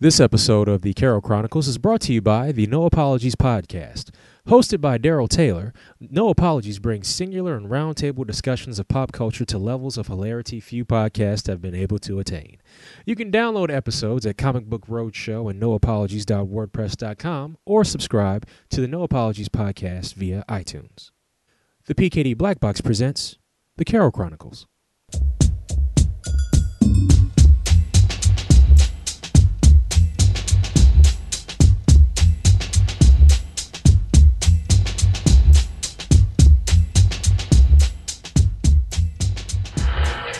This episode of the Carroll Chronicles is brought to you by the No Apologies Podcast. Hosted by Daryl Taylor, No Apologies brings singular and roundtable discussions of pop culture to levels of hilarity few podcasts have been able to attain. You can download episodes at Comic Book Roadshow and noapologies.wordpress.com or subscribe to the No Apologies podcast via iTunes. The PKD Black Box presents The Carroll Chronicles.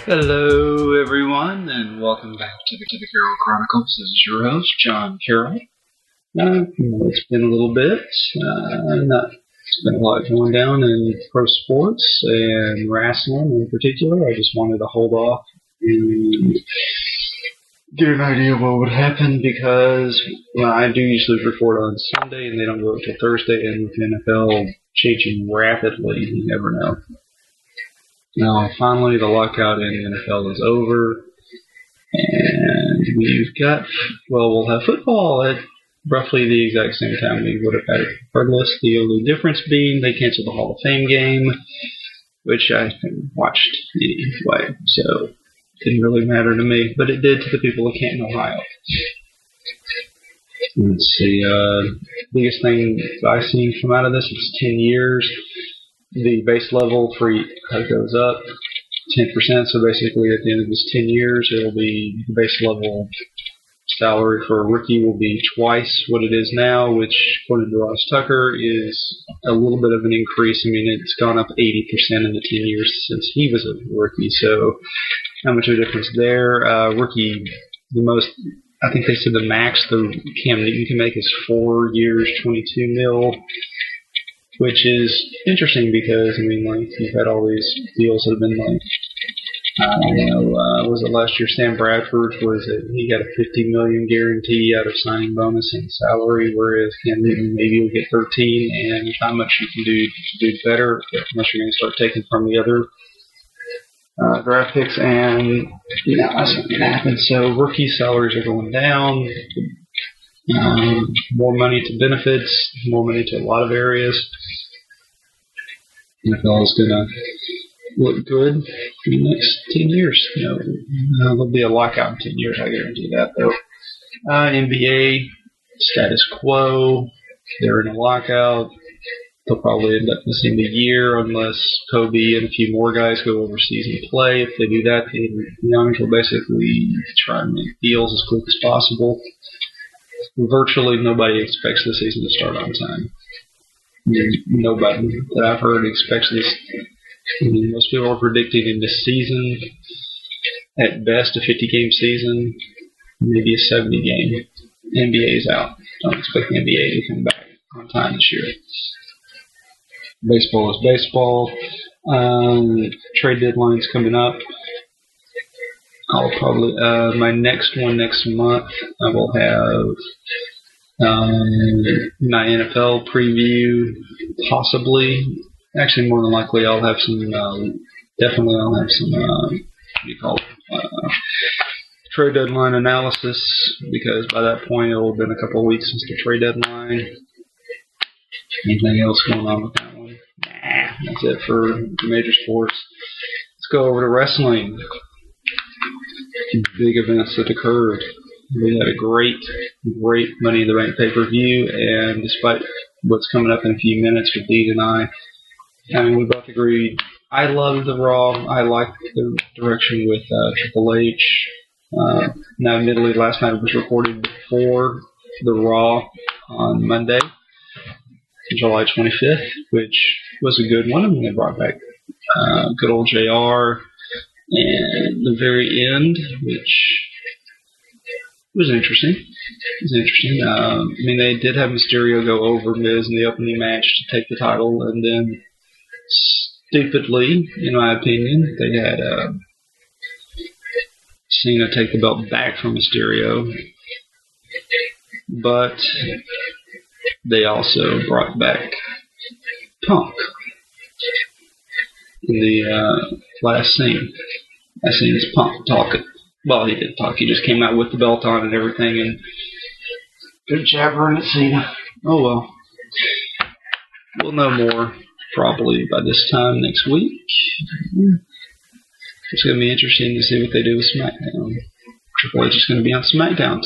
Hello, everyone, and welcome back to the Carroll Chronicles. This is your host, John Carroll. It's been a little bit. It's been a lot going down in pro sports and wrestling in particular. I just wanted to hold off and get an idea of what would happen because I do usually report on Sunday, and they don't go up until Thursday, and with the NFL changing rapidly, you never know. Now, finally, the lockout in the NFL is over, and we've got, we'll have football at roughly the exact same time we would have had it regardless. The only difference being they canceled the Hall of Fame game, which I watched anyway, so it didn't really matter to me, but it did to the people of Canton, Ohio. Let's see, biggest thing I've seen come out of this is 10 years. The base level for goes up 10%, so basically at the end of this 10 years, it'll be the base level salary for a rookie will be twice what it is now, which, according to Ross Tucker, is a little bit of an increase. I mean, it's gone up 80% in the 10 years since he was a rookie, so not much of a difference there. Rookie, the most, I think they said the max the Cam Newton can make is 4 years, $22 million. Which is interesting because, you've had all these deals that have been like, was it last year Sam Bradford, he got a $50 million guarantee out of signing bonus and salary, whereas Cam Newton maybe will get 13, and not much you can do better unless you're going to start taking from the other draft picks, and that's not going to happen. So rookie salaries are going down. More money to benefits, more money to a lot of areas. NFL is going to look good for the next 10 years. There'll be a lockout in 10 years, I guarantee that, though. NBA, status quo, they're in a lockout. They'll probably end up missing the year unless Kobe and a few more guys go overseas and play. If they do that, the Youngs will basically try and make deals as quick as possible. Virtually nobody expects the season to start on time. Nobody that I've heard expects this. Most people are predicting in this season, at best, a 50-game season, maybe a 70-game. NBA's out. Don't expect the NBA to come back on time this year. Baseball is baseball. Trade deadline's coming up. I'll probably, my next one next month, I will have my NFL preview, possibly. Actually, more than likely, I'll have some, trade deadline analysis, because by that point, it'll have been a couple of weeks since the trade deadline. Anything else going on with that one? Nah, that's it for major sports. Let's go over to wrestling. Big events that occurred. We had a great Money in the Bank pay-per-view, and despite what's coming up in a few minutes with Dean and I mean, we both agreed. I loved the Raw. I liked the direction with Triple H. Now, admittedly, last night it was recorded before the Raw on Monday, July 25th, which was a good one. I mean, they brought back good old JR. And the very end, which was interesting. They did have Mysterio go over Miz in the opening match to take the title, and then stupidly, in my opinion, they had Cena take the belt back from Mysterio but they also brought back Punk in the last scene. That scene is Punk talking. Well, he didn't talk. He just came out with the belt on and everything, and they're jabbering at Cena. Oh, well. We'll know more probably by this time next week. It's going to be interesting to see what they do with SmackDown. Triple H is going to be on SmackDown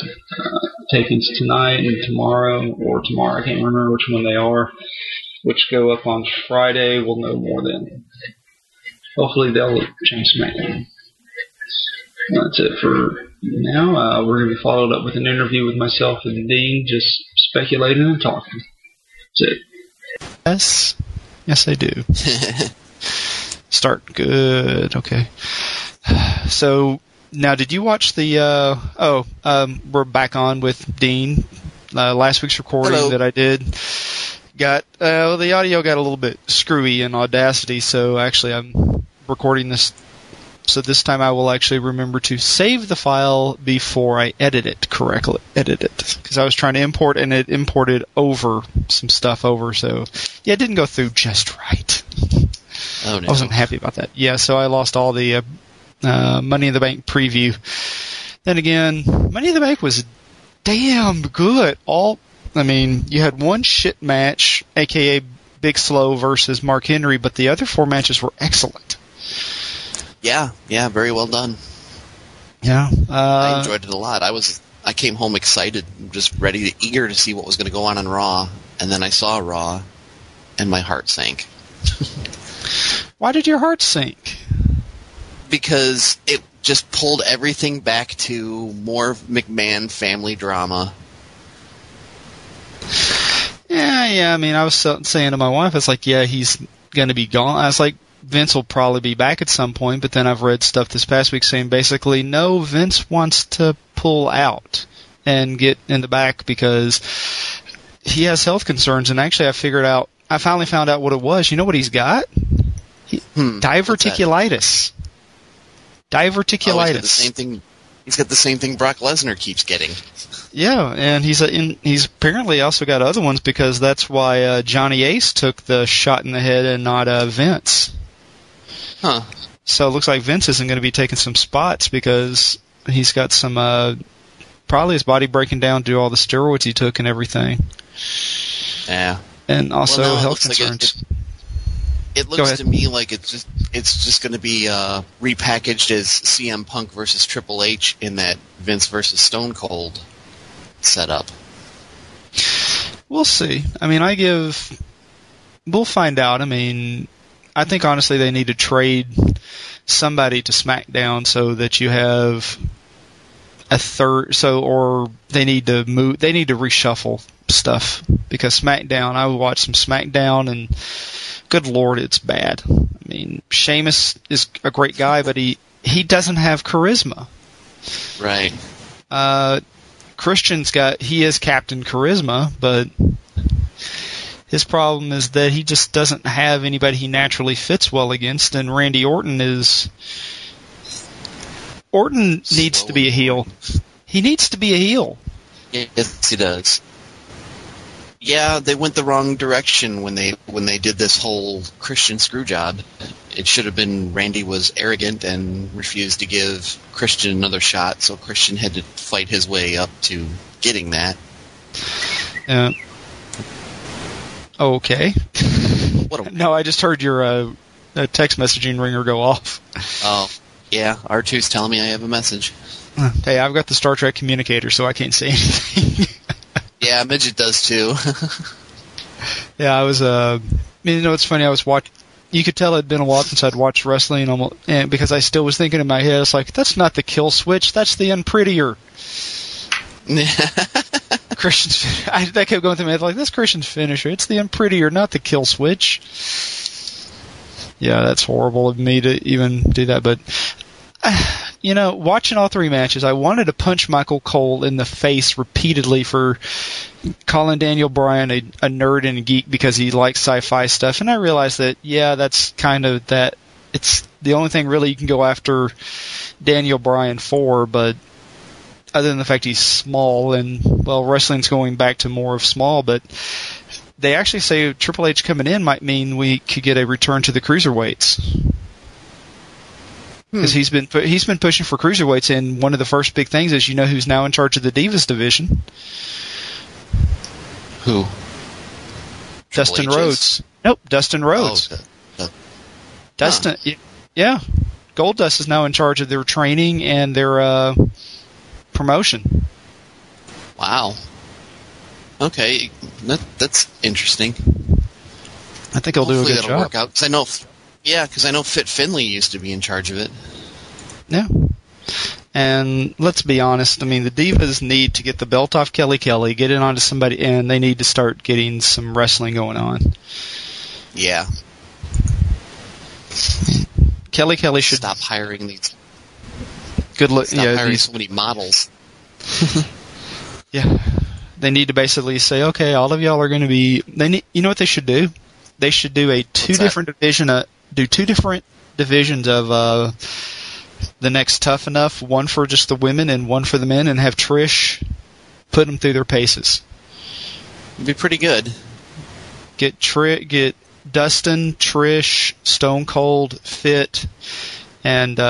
tapings tonight and tomorrow, or tomorrow. I can't remember which one they are, which go up on Friday. We'll know more then. Hopefully they'll change SmackDown. That's it for now. We're going to be followed up with an interview with myself and Dean, just speculating and talking. That's it. Yes. Yes, they do. Start good. Okay. So, now, did you watch the... we're back on with Dean. Last week's recording that I did got... the audio got a little bit screwy in Audacity, so actually I'm recording this... So this time I will actually remember to save the file before I edit it correctly. Because I was trying to import, and it imported some stuff over. So, yeah, it didn't go through just right. Oh, no. I wasn't happy about that. Yeah, so I lost all the Money in the Bank preview. Then again, Money in the Bank was damn good. You had one shit match, a.k.a. Big Slow versus Mark Henry, but the other four matches were excellent. Yeah, very well done. Yeah. I enjoyed it a lot. I came home excited, just eager to see what was going to go on Raw, and then I saw Raw, and my heart sank. Why did your heart sink? Because it just pulled everything back to more McMahon family drama. Yeah, I was saying to my wife, it's like, yeah, he's going to be gone. I was like, Vince will probably be back at some point, but then I've read stuff this past week saying basically, no, Vince wants to pull out and get in the back because he has health concerns. And actually, I finally found out what it was. You know what he's got? Diverticulitis. Diverticulitis. He's got the same thing. He's got the same thing Brock Lesnar keeps getting. Yeah, and he's apparently also got other ones because that's why Johnny Ace took the shot in the head and not Vince. Huh. So it looks like Vince isn't going to be taking some spots because he's got some probably his body breaking down due to all the steroids he took and everything. Yeah. And also health concerns. Like it looks to me like it's just going to be repackaged as CM Punk versus Triple H in that Vince versus Stone Cold setup. We'll see. We'll find out. I think honestly they need to trade somebody to SmackDown so that you have a third. They need to reshuffle stuff because SmackDown. I watched some SmackDown and. Good Lord, it's bad. Sheamus is a great guy, but he doesn't have charisma. Right. Christian's he is Captain Charisma, but his problem is that he just doesn't have anybody he naturally fits well against, and Randy Orton is... Orton needs to be a heel. He needs to be a heel. Yes, he does. Yeah, they went the wrong direction when they did this whole Christian screw job. It should have been Randy was arrogant and refused to give Christian another shot, so Christian had to fight his way up to getting that. Okay. No, I just heard your text messaging ringer go off. Oh, yeah, R2's telling me I have a message. Hey, I've got the Star Trek communicator, so I can't say anything. Yeah, Midget does too. Yeah, I was. It's funny. I was watching. You could tell it had been a while since I'd watched wrestling, and because I still was thinking in my head, it's like that's not the kill switch. That's the unprettier. Christian's. That kept going through my head like that's Christian's finisher. It's the unprettier, not the kill switch. Yeah, that's horrible of me to even do that, but. Watching all three matches, I wanted to punch Michael Cole in the face repeatedly for calling Daniel Bryan a nerd and a geek because he likes sci-fi stuff. And I realized that, yeah, that's kind of that. It's the only thing really you can go after Daniel Bryan for, but other than the fact he's small, and, well, wrestling's going back to more of small, but they actually say Triple H coming in might mean we could get a return to the cruiserweights. Because he's been pushing for cruiserweights, and one of the first big things is, you know who's now in charge of the Divas division? Who? Dustin Rhodes. Nope, Dustin Rhodes. Oh, no. Dustin, yeah. Goldust is now in charge of their training and their promotion. Wow. Okay, that's interesting. I think he'll do a good job. Work out, 'cause I know, yeah, because I know Fit Finlay used to be in charge of it. Yeah. And let's be honest, I mean, the Divas need to get the belt off Kelly, get it onto somebody, and they need to start getting some wrestling going on. Yeah. Kelly should stop hiring these good look. Stop hiring so many models. Yeah, they need to basically say, okay, all of y'all are going to be. They need. You know what they should do? They should do two different divisions of the next Tough Enough. One for just the women and one for the men, and have Trish put them through their paces. It'd be pretty good. Get Dustin, Trish, Stone Cold, Fit, and who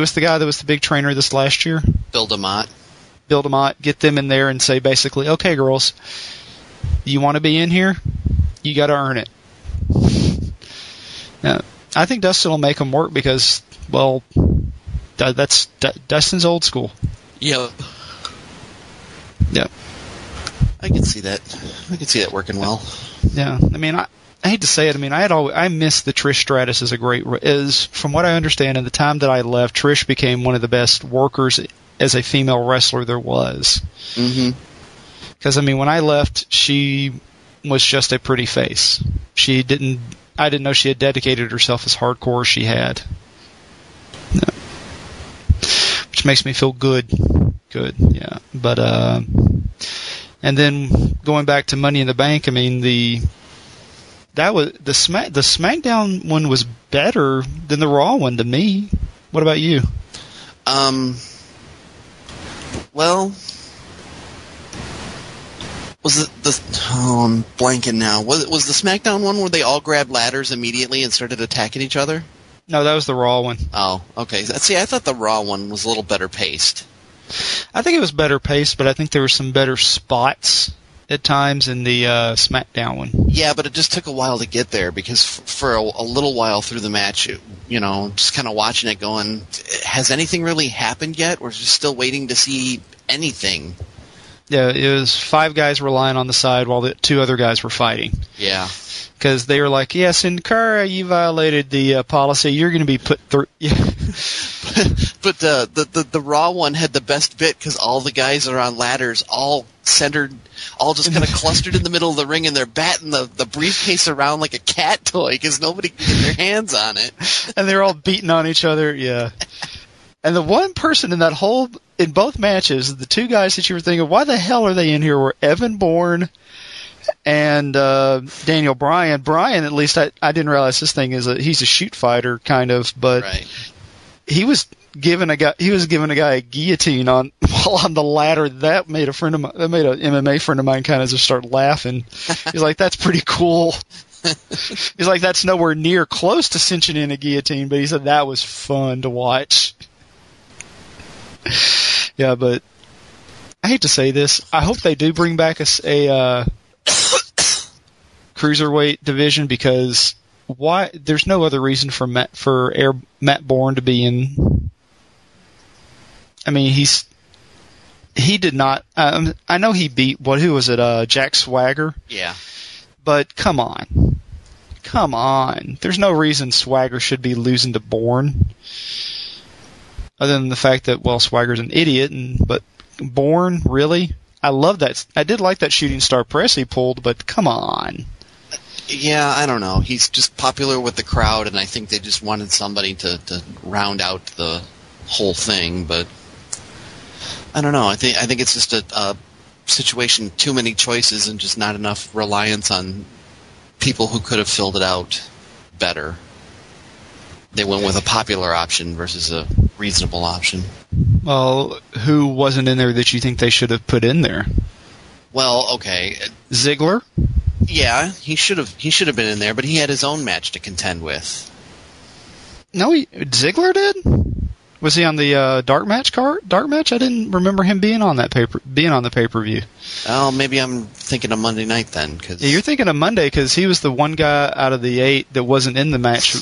was the guy that was the big trainer this last year? Bill DeMott. Get them in there and say basically, okay, girls, you want to be in here? You got to earn it. Now, I think Dustin will make them work because, well, that's Dustin's old school. Yep. I can see that working well. Yeah, I mean, I hate to say it. I mean, I missed the Trish Stratus from what I understand, in the time that I left, Trish became one of the best workers as a female wrestler there was. Mm-hmm. Because I mean, when I left, she was just a pretty face. I didn't know she had dedicated herself as hardcore as she had. No. Which makes me feel good. Good, yeah. But and then going back to Money in the Bank, I mean, the SmackDown one was better than the Raw one to me. What about you? Well, was it I'm blanking now. Was the SmackDown one where they all grabbed ladders immediately and started attacking each other? No, that was the Raw one. Oh, okay. See, I thought the Raw one was a little better paced. I think it was better paced, but I think there were some better spots at times in the SmackDown one. Yeah, but it just took a while to get there because for a little while through the match, just kind of watching it going, has anything really happened yet? We're just still waiting to see anything. Yeah, it was five guys were lying on the side while the two other guys were fighting. Yeah. Because they were like, yes, Sincura, you violated the policy. You're going to be put through. But the Raw one had the best bit because all the guys are on ladders, all centered, all just kind of clustered in the middle of the ring, and they're batting the briefcase around like a cat toy because nobody can get their hands on it. And they're all beating on each other, yeah. And the one person in that whole – in both matches, the two guys that you were thinking, why the hell are they in here, were Evan Bourne and Daniel Bryan. Bryan, at least I didn't realize this thing is he's a shoot fighter kind of, but right. He was giving a guy a guillotine on the ladder. That made an MMA friend of mine kind of just start laughing. He's like, that's pretty cool. He's like, that's nowhere near close to cinching in a guillotine, but he said that was fun to watch. Yeah, but I hate to say this. I hope they do bring back a cruiserweight division because why? There's no other reason for Matt Bourne to be in. I mean, he did not. I know he beat who was it? Jack Swagger. Yeah. But come on. There's no reason Swagger should be losing to Bourne. Other than the fact that, well, Swagger's an idiot, but Bourne, really? I love that. I did like that shooting star press he pulled, but come on. Yeah, I don't know. He's just popular with the crowd, and I think they just wanted somebody to round out the whole thing. But I don't know. I think it's just a situation, too many choices, and just not enough reliance on people who could have filled it out better. They went with a popular option versus a reasonable option. Well, who wasn't in there that you think they should have put in there? Well, okay. Ziggler? Yeah, he should have been in there, but he had his own match to contend with. No, Ziggler did? Was he on the dark match card? Dark match? I didn't remember him being on that pay-per-view. Oh, maybe I'm thinking of Monday night then. Cause... Yeah, you're thinking of Monday because he was the one guy out of the 8 that wasn't in the match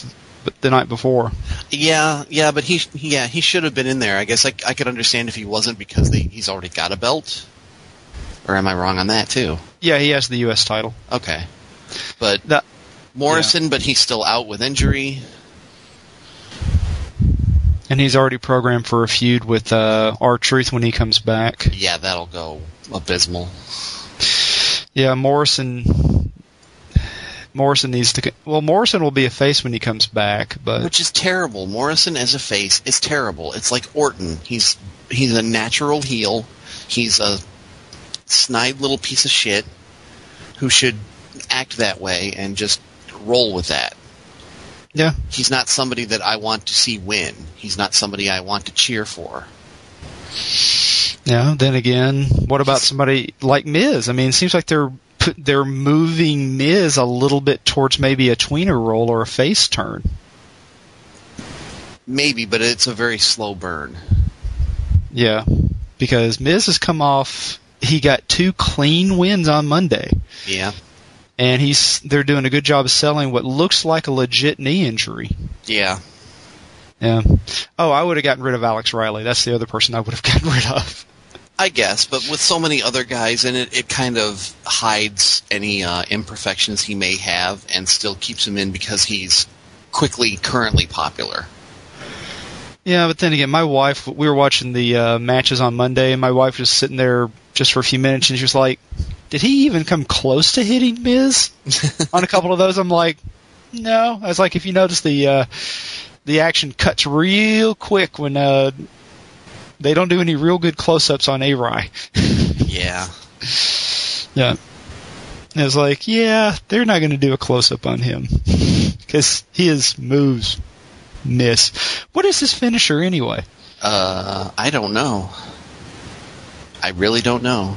the night before. Yeah, but he should have been in there. I guess I could understand if he wasn't because he's already got a belt. Or am I wrong on that too? Yeah, he has the U.S. title. Okay, but Morrison, yeah. But he's still out with injury. And he's already programmed for a feud with R-Truth when he comes back. Yeah, that'll go abysmal. Yeah, Morrison needs to... Well, Morrison will be a face when he comes back, but... Which is terrible. Morrison as a face is terrible. It's like Orton. He's a natural heel. He's a snide little piece of shit who should act that way and just roll with that. Yeah. He's not somebody that I want to see win. He's not somebody I want to cheer for. Yeah, then again, what about somebody like Miz? I mean, it seems like they're moving Miz a little bit towards maybe a tweener role or a face turn. Maybe, but it's a very slow burn. Yeah, because Miz has come off... He got 2 clean wins on Monday. Yeah. And they're doing a good job of selling what looks like a legit knee injury. Yeah. Yeah. Oh, I would have gotten rid of Alex Riley. That's the other person I would have gotten rid of. I guess, but with so many other guys in it, it kind of hides any imperfections he may have and still keeps him in because he's currently popular. Yeah, but then again, my wife, we were watching the matches on Monday, and my wife was sitting there just for a few minutes, and she was like... Did he even come close to hitting Miz on a couple of those? I'm like, no. I was like, if you notice, the action cuts real quick when they don't do any real good close-ups on A-Rai. Yeah. Yeah. And I was like, yeah, they're not going to do a close-up on him because his moves miss. What is his finisher anyway? I don't know. I really don't know.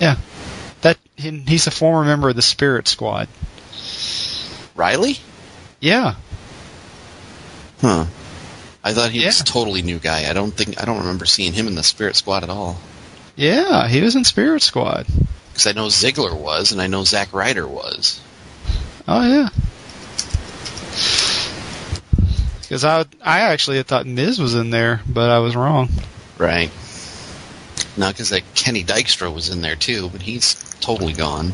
Yeah, he's a former member of the Spirit Squad. Riley? Yeah. Huh. I thought he was a totally new guy. I don't remember seeing him in the Spirit Squad at all. Yeah, he was in Spirit Squad. Because I know Ziggler was, and I know Zack Ryder was. Oh yeah. Because I actually had thought Miz was in there, but I was wrong. Right. No, because Kenny Dykstra was in there too, but he's totally gone.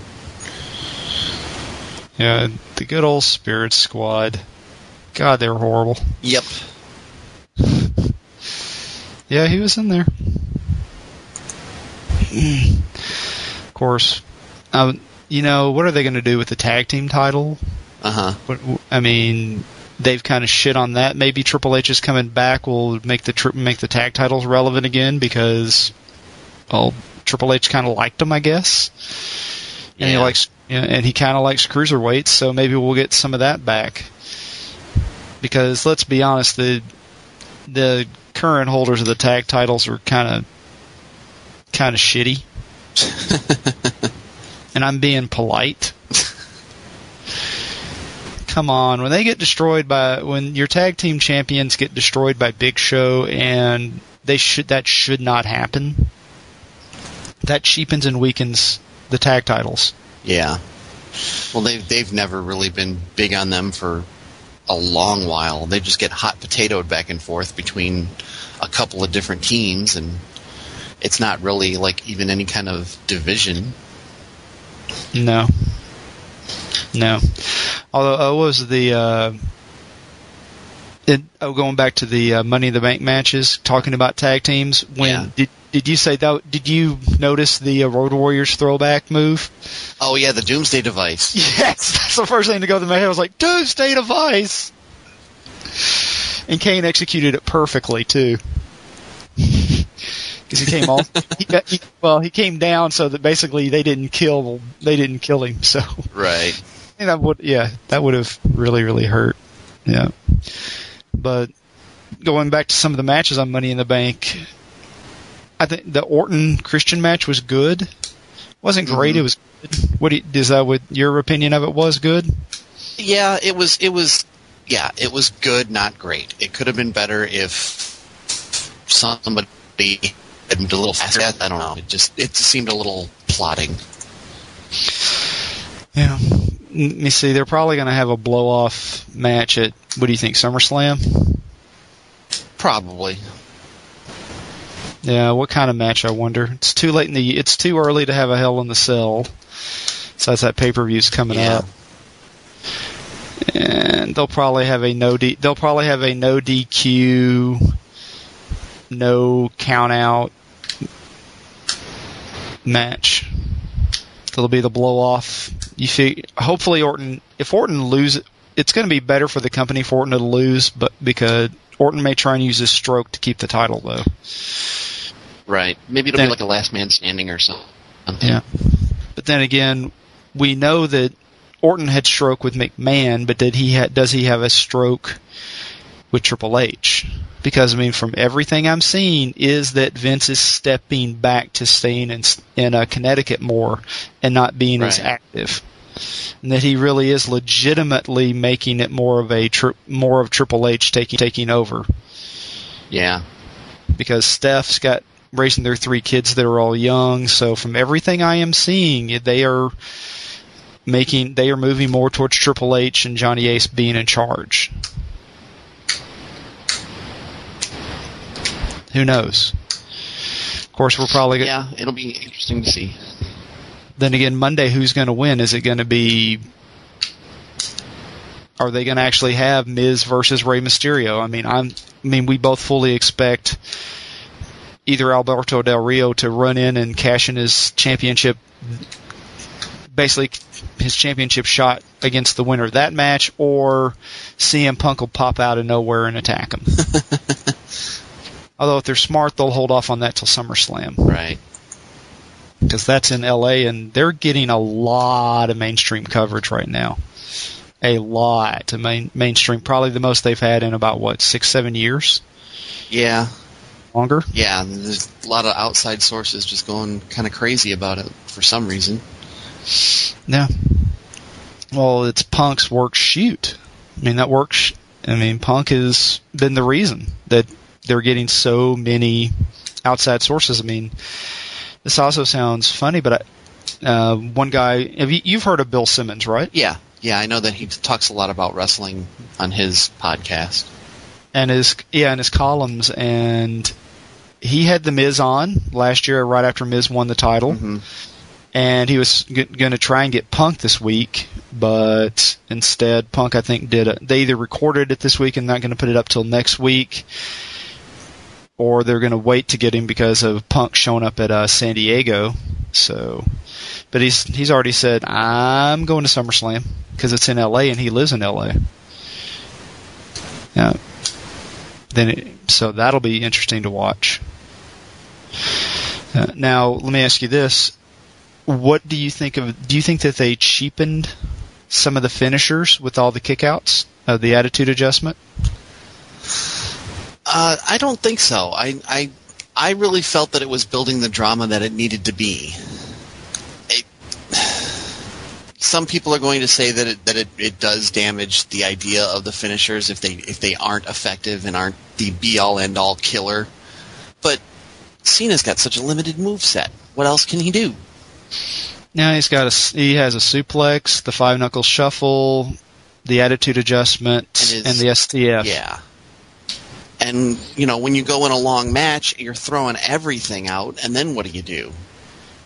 Yeah, the good old Spirit Squad. God, they were horrible. Yep. Yeah, he was in there. Of course. What are they going to do with the tag team title? Uh-huh. I mean... They've kind of shit on that. Maybe Triple H is coming back will make the tag titles relevant again because, well, Triple H kind of liked them, I guess. And yeah. He kind of likes cruiserweights, so maybe we'll get some of that back. Because let's be honest, the current holders of the tag titles are kind of shitty, and I'm being polite. Come on, when your tag team champions get destroyed by Big Show, and that should not happen. That cheapens and weakens the tag titles. Yeah. Well, they've never really been big on them for a long while. They just get hot potatoed back and forth between a couple of different teams, and it's not really like even any kind of division. No. Although, what was the... going back to the Money in the Bank matches, talking about tag teams, did you say that? Did you notice the Road Warriors throwback move? Oh, yeah, the Doomsday Device. Yes, that's the first thing to go through my head. I was like, Doomsday Device! And Kane executed it perfectly, too. Because he came off... he came down so that basically they didn't kill him, so... Right. That would have really, really hurt. Yeah. But going back to some of the matches on Money in the Bank, I think the Orton-Christian match was good. Wasn't great. It was good. Is that what your opinion of it was? Good? Yeah, it was good, not great. It could have been better if somebody had moved a little faster. I don't know. It seemed a little plodding. Yeah. Let me see. They're probably going to have a blow-off match at, what do you think, SummerSlam? Probably. Yeah, what kind of match, I wonder. It's too early to have a Hell in the Cell. Besides, that pay-per-view's coming up. And they'll probably have a no DQ, no count out match. It'll be the blow off. You see, hopefully if Orton loses, it's going to be better for the company for Orton to lose, but because Orton may try and use his stroke to keep the title though. Right. Maybe it'll be like a last man standing or something. Yeah. But then again, we know that Orton had stroke with McMahon, but does he have a stroke with Triple H? Because, I mean, from everything I'm seeing is that Vince is stepping back to staying in Connecticut more and not being as active. And that he really is legitimately making it more of Triple H taking over. Yeah. Because Steph's got raising their three kids that are all young, so from everything I am seeing, they are moving more towards Triple H and Johnny Ace being in charge. Who knows? Of course, we're probably going to... Yeah, it'll be interesting to see. Then again, Monday, who's going to win? Is it going to be... Are they going to actually have Miz versus Rey Mysterio? I mean, we both fully expect either Alberto Del Rio to run in and cash in his championship... basically his championship shot against the winner of that match, or CM Punk will pop out of nowhere and attack him. Although if they're smart, they'll hold off on that till SummerSlam. Right. Because that's in L.A., and they're getting a lot of mainstream coverage right now. A lot of mainstream. Probably the most they've had in about, 6-7 years? Yeah. Longer? Yeah, and there's a lot of outside sources just going kind of crazy about it for some reason. Yeah. Well, it's Punk's work shoot. I mean, Punk has been the reason that they're getting so many outside sources. I mean, this also sounds funny, but one guy, you've heard of Bill Simmons, right? Yeah. Yeah, I know that he talks a lot about wrestling on his podcast. And his columns, and he had The Miz on last year right after Miz won the title. Mm-hmm. And he was going to try and get Punk this week, but instead Punk, I think, they either recorded it this week and not going to put it up till next week, or they're going to wait to get him because of Punk showing up at San Diego. So, but he's already said, I'm going to SummerSlam because it's in L.A. and he lives in L.A. Yeah. So that'll be interesting to watch. Now, let me ask you this. What do you think of? Do you think that they cheapened some of the finishers with all the kickouts of the attitude adjustment? I don't think so. I really felt that it was building the drama that it needed to be. Some people are going to say that it does damage the idea of the finishers if they aren't effective and aren't the be all end all killer. But Cena's got such a limited moveset. What else can he do? Now he has a suplex, the five knuckle shuffle, the attitude adjustment, and the STF. Yeah. And when you go in a long match, you're throwing everything out, and then what do you do?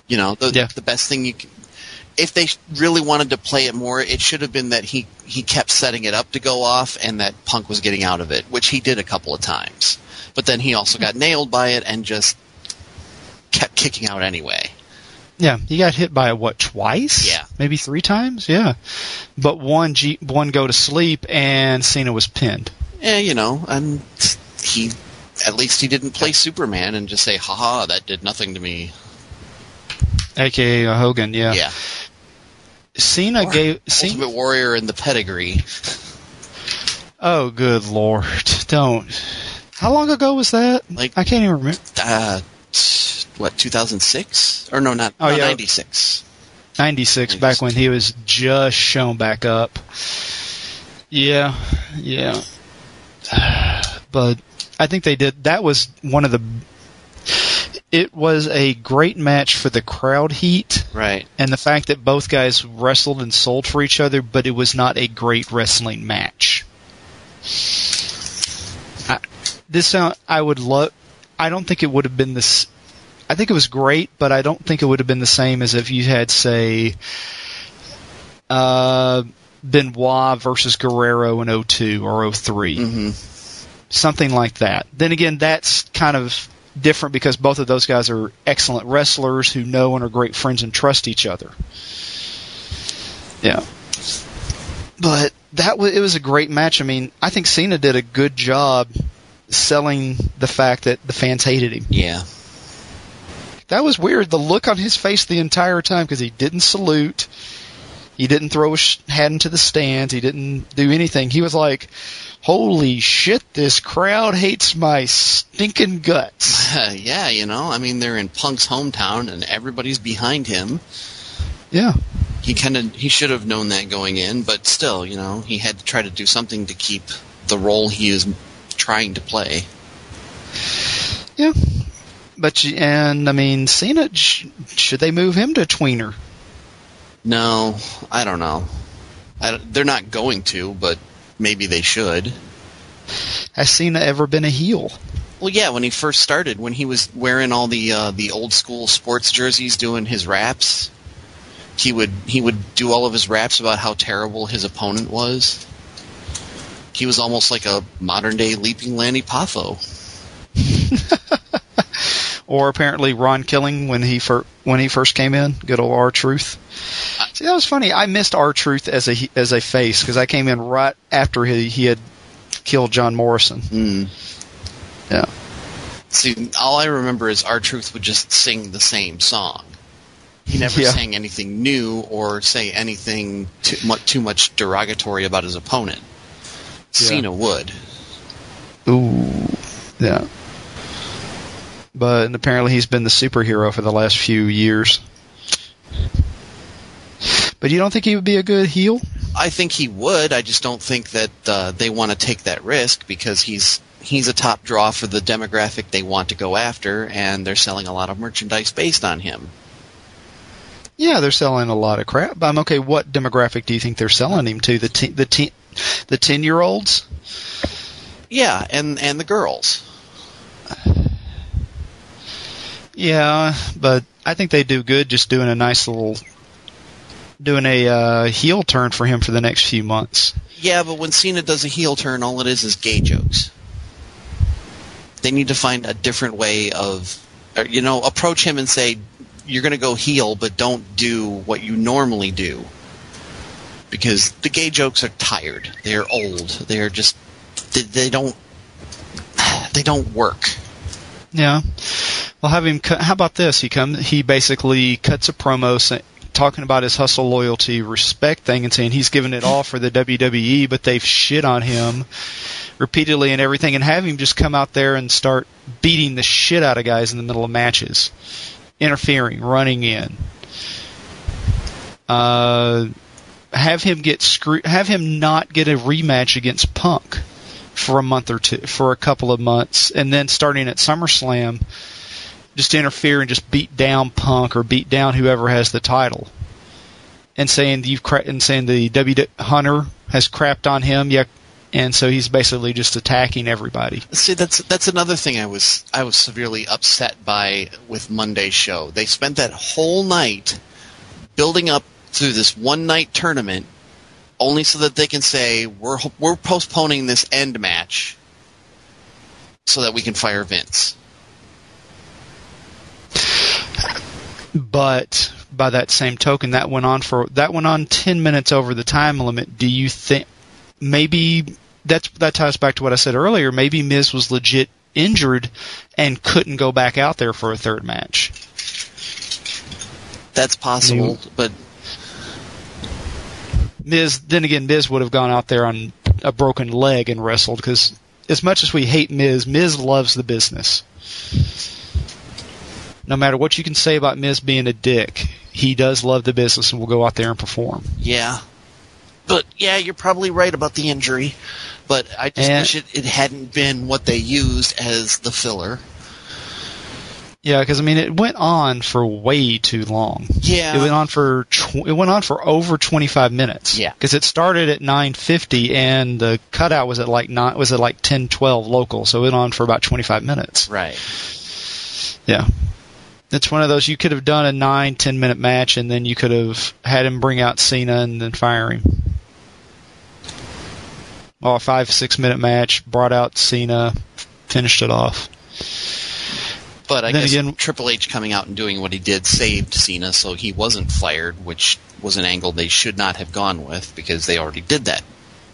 The best thing if they really wanted to play it more, it should have been that he kept setting it up to go off, and that Punk was getting out of it, which he did a couple of times. But then he also got nailed by it and just kept kicking out anyway. Yeah, he got hit by it, twice? Yeah. Maybe 3 times? Yeah. But one go to sleep, and Cena was pinned. Yeah, and at least he didn't play Superman and just say, ha-ha, that did nothing to me. A.k.a. Hogan, yeah. Yeah. Cena gave... Ultimate Warrior in the pedigree. Oh, good Lord. Don't... How long ago was that? Like, I can't even remember. 2006? Or no, not 96. 96, back when he was just shown back up. Yeah. But I think they did. That was one of the... It was a great match for the crowd heat. Right. And the fact that both guys wrestled and sold for each other, but it was not a great wrestling match. I don't think it would have been this... I think it was great, but I don't think it would have been the same as if you had, say... Benoit versus Guerrero in 02 or 03. Mm-hmm. Something like that. Then again, that's kind of different because both of those guys are excellent wrestlers who know and are great friends and trust each other. Yeah. But it was a great match. I mean, I think Cena did a good job selling the fact that the fans hated him. Yeah. That was weird, the look on his face the entire time, because he didn't salute. He didn't throw his hat into the stands. He didn't do anything. He was like, holy shit, this crowd hates my stinking guts. Yeah, I mean, they're in Punk's hometown, and everybody's behind him. Yeah. He should have known that going in, but still, he had to try to do something to keep the role he is trying to play. Yeah. But Cena, should they move him to tweener? No, I don't know. They're not going to, but maybe they should. Has Cena ever been a heel? Well, yeah, when he first started, when he was wearing all the old school sports jerseys, doing his raps, he would do all of his raps about how terrible his opponent was. He was almost like a modern day Leaping Lanny Poffo. Or apparently Ron Killing when he first came in, good old R-Truth. See, that was funny. I missed R-Truth as a face because I came in right after he had killed John Morrison. Mm. Yeah. See, all I remember is R-Truth would just sing the same song. He never sang anything new or say anything too much derogatory about his opponent. Yeah. Cena would. Ooh. Yeah. But apparently he's been the superhero for the last few years. But you don't think he would be a good heel? I think he would. I just don't think that they want to take that risk because he's a top draw for the demographic they want to go after, and they're selling a lot of merchandise based on him. Yeah, they're selling a lot of crap. But what demographic do you think they're selling him to? The 10-year-olds? Yeah, and the girls. Yeah, but I think they do good just doing a nice little... doing a heel turn for him for the next few months. Yeah, but when Cena does a heel turn, all it is gay jokes. They need to find a different way of... approach him and say, you're going to go heel, but don't do what you normally do. Because the gay jokes are tired. They're old. They're just... They don't work. Yeah. Well, have him. How about this? He basically cuts a promo talking about his hustle, loyalty, respect thing, and saying he's given it all for the WWE, but they've shit on him repeatedly and everything. And have him just come out there and start beating the shit out of guys in the middle of matches, interfering, running in. Have him not get a rematch against Punk for a month or two, for a couple of months, and then starting at SummerSlam. Just interfere and just beat down Punk or beat down whoever has the title, and saying the Hunter has crapped on him, yeah, and so he's basically just attacking everybody. See, that's another thing I was severely upset by with Monday's show. They spent that whole night building up to this one night tournament, only so that they can say we're postponing this end match so that we can fire Vince. But by that same token, that went on 10 minutes over the time limit. Do you think maybe that ties back to what I said earlier? Maybe Miz was legit injured and couldn't go back out there for a third match. That's possible, but Miz. Then again, Miz would have gone out there on a broken leg and wrestled because as much as we hate Miz, Miz loves the business. No matter what you can say about Miz being a dick, he does love the business and will go out there and perform. Yeah. But, yeah, you're probably right about the injury. But I just wish it hadn't been what they used as the filler. Yeah, because, I mean, it went on for way too long. Yeah. It went on for over 25 minutes. Yeah. Because it started at 9:50, and the cutout was at like 10:12 local, so it went on for about 25 minutes. Right. Yeah. It's one of those, you could have done a 9-10 minute match, and then you could have had him bring out Cena and then fire him. Well, a 5-6 minute match, brought out Cena, finished it off. But I guess again, Triple H coming out and doing what he did saved Cena, so he wasn't fired, which was an angle they should not have gone with because they already did that,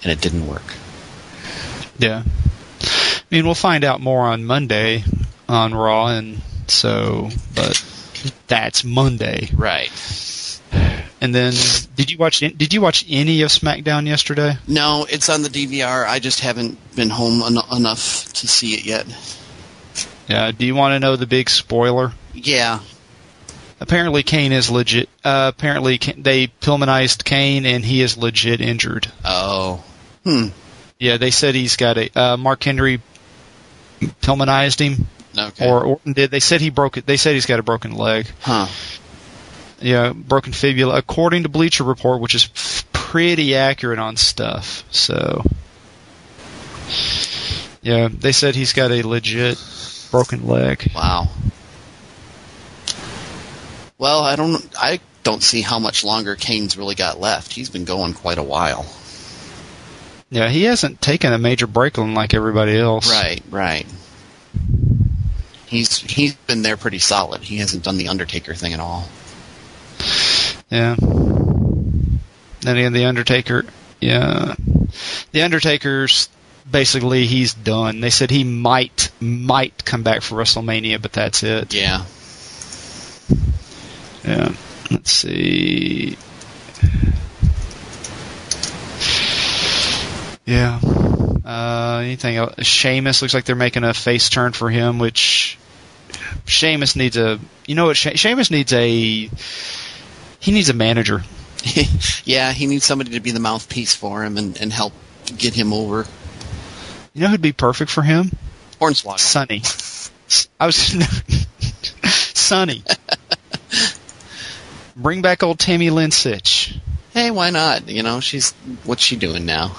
and it didn't work. Yeah. I mean, we'll find out more on Monday on Raw, and so, but that's Monday, right? And then, did you watch any of SmackDown yesterday? No, it's on the DVR. I just haven't been home enough to see it yet. Yeah. Do you want to know the big spoiler? Yeah. Apparently, Kane is legit. Apparently, they pilmanized Kane, and he is legit injured. Oh. Hmm. Yeah, they said he's got a Mark Henry pilmanized him. Okay. Or Orton did. They said he broke it. They said he's got a broken leg. Huh. Yeah, broken fibula, according to Bleacher Report, which is pretty accurate on stuff. So, yeah, they said he's got a legit broken leg. Wow. Well, I don't see how much longer Kane's really got left. He's been going quite a while. Yeah, he hasn't taken a major break on like everybody else. Right, right. He's been there pretty solid. He hasn't done the Undertaker thing at all. Yeah. And again, the Undertaker, yeah. The Undertaker's basically he's done. They said he might come back for WrestleMania, but that's it. Yeah. Yeah. Let's see. Yeah. Anything else? Sheamus, looks like they're making a face turn for him, which Sheamus needs a... You know what? Sheamus needs a... He needs a manager. Yeah, he needs somebody to be the mouthpiece for him and help get him over. You know who'd be perfect for him? Hornswoggle. Sunny. Sunny. Bring back old Tammy Lynn Sitch. Hey, why not? You know, what's she doing now?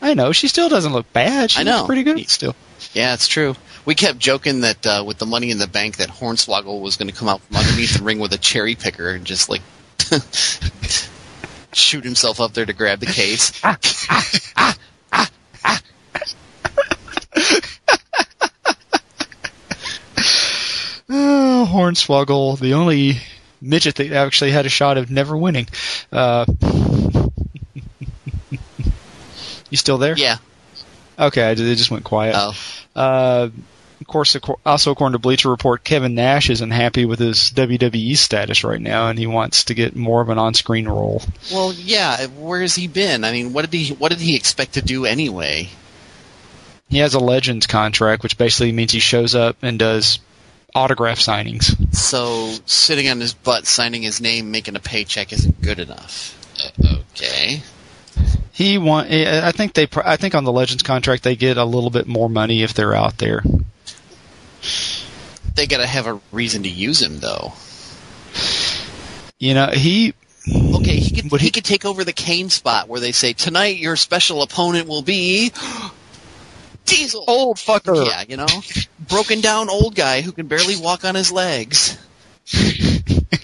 I know. She still doesn't look bad. She looks pretty good still. Yeah, it's true. We kept joking that with the Money in the Bank that Hornswoggle was going to come out from underneath the ring with a cherry picker and just, like, shoot himself up there to grab the case. Oh, Hornswoggle, the only midget that actually had a shot of never winning. You still there? Yeah. Okay, it just went quiet. Oh. Of course, also according to Bleacher Report, Kevin Nash isn't happy with his WWE status right now, and he wants to get more of an on-screen role. Well, yeah. Where has he been? I mean, what did he expect to do anyway? He has a Legends contract, which basically means he shows up and does autograph signings. So sitting on his butt, signing his name, making a paycheck isn't good enough. Okay. I think on the Legends contract they get a little bit more money if they're out there. They gotta have a reason to use him, though. You know, he could take over the Kane spot where they say tonight your special opponent will be Diesel, old fucker. Yeah, you know, broken down old guy who can barely walk on his legs.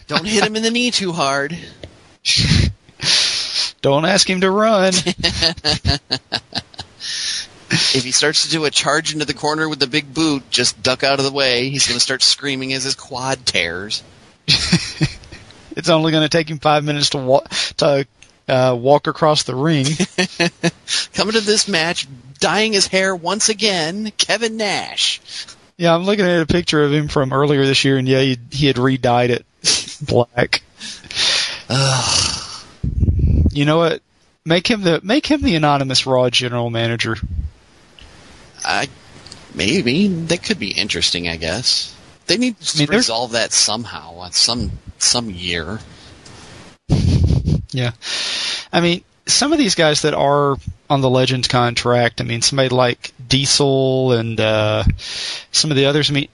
Don't hit him in the knee too hard. Don't ask him to run. If he starts to do a charge into the corner with the big boot, just duck out of the way. He's going to start screaming as his quad tears. It's only going to take him 5 minutes to walk across the ring. Coming to this match, dyeing his hair once again, Kevin Nash. Yeah, I'm looking at a picture of him from earlier this year, and yeah, he had re-dyed it black. Ugh. You know what? Make him the anonymous Raw general manager. Maybe. That could be interesting, I guess. They need to resolve that somehow, on some year. Yeah. I mean, some of these guys that are on the Legends contract, I mean, somebody like Diesel and some of the others, I mean,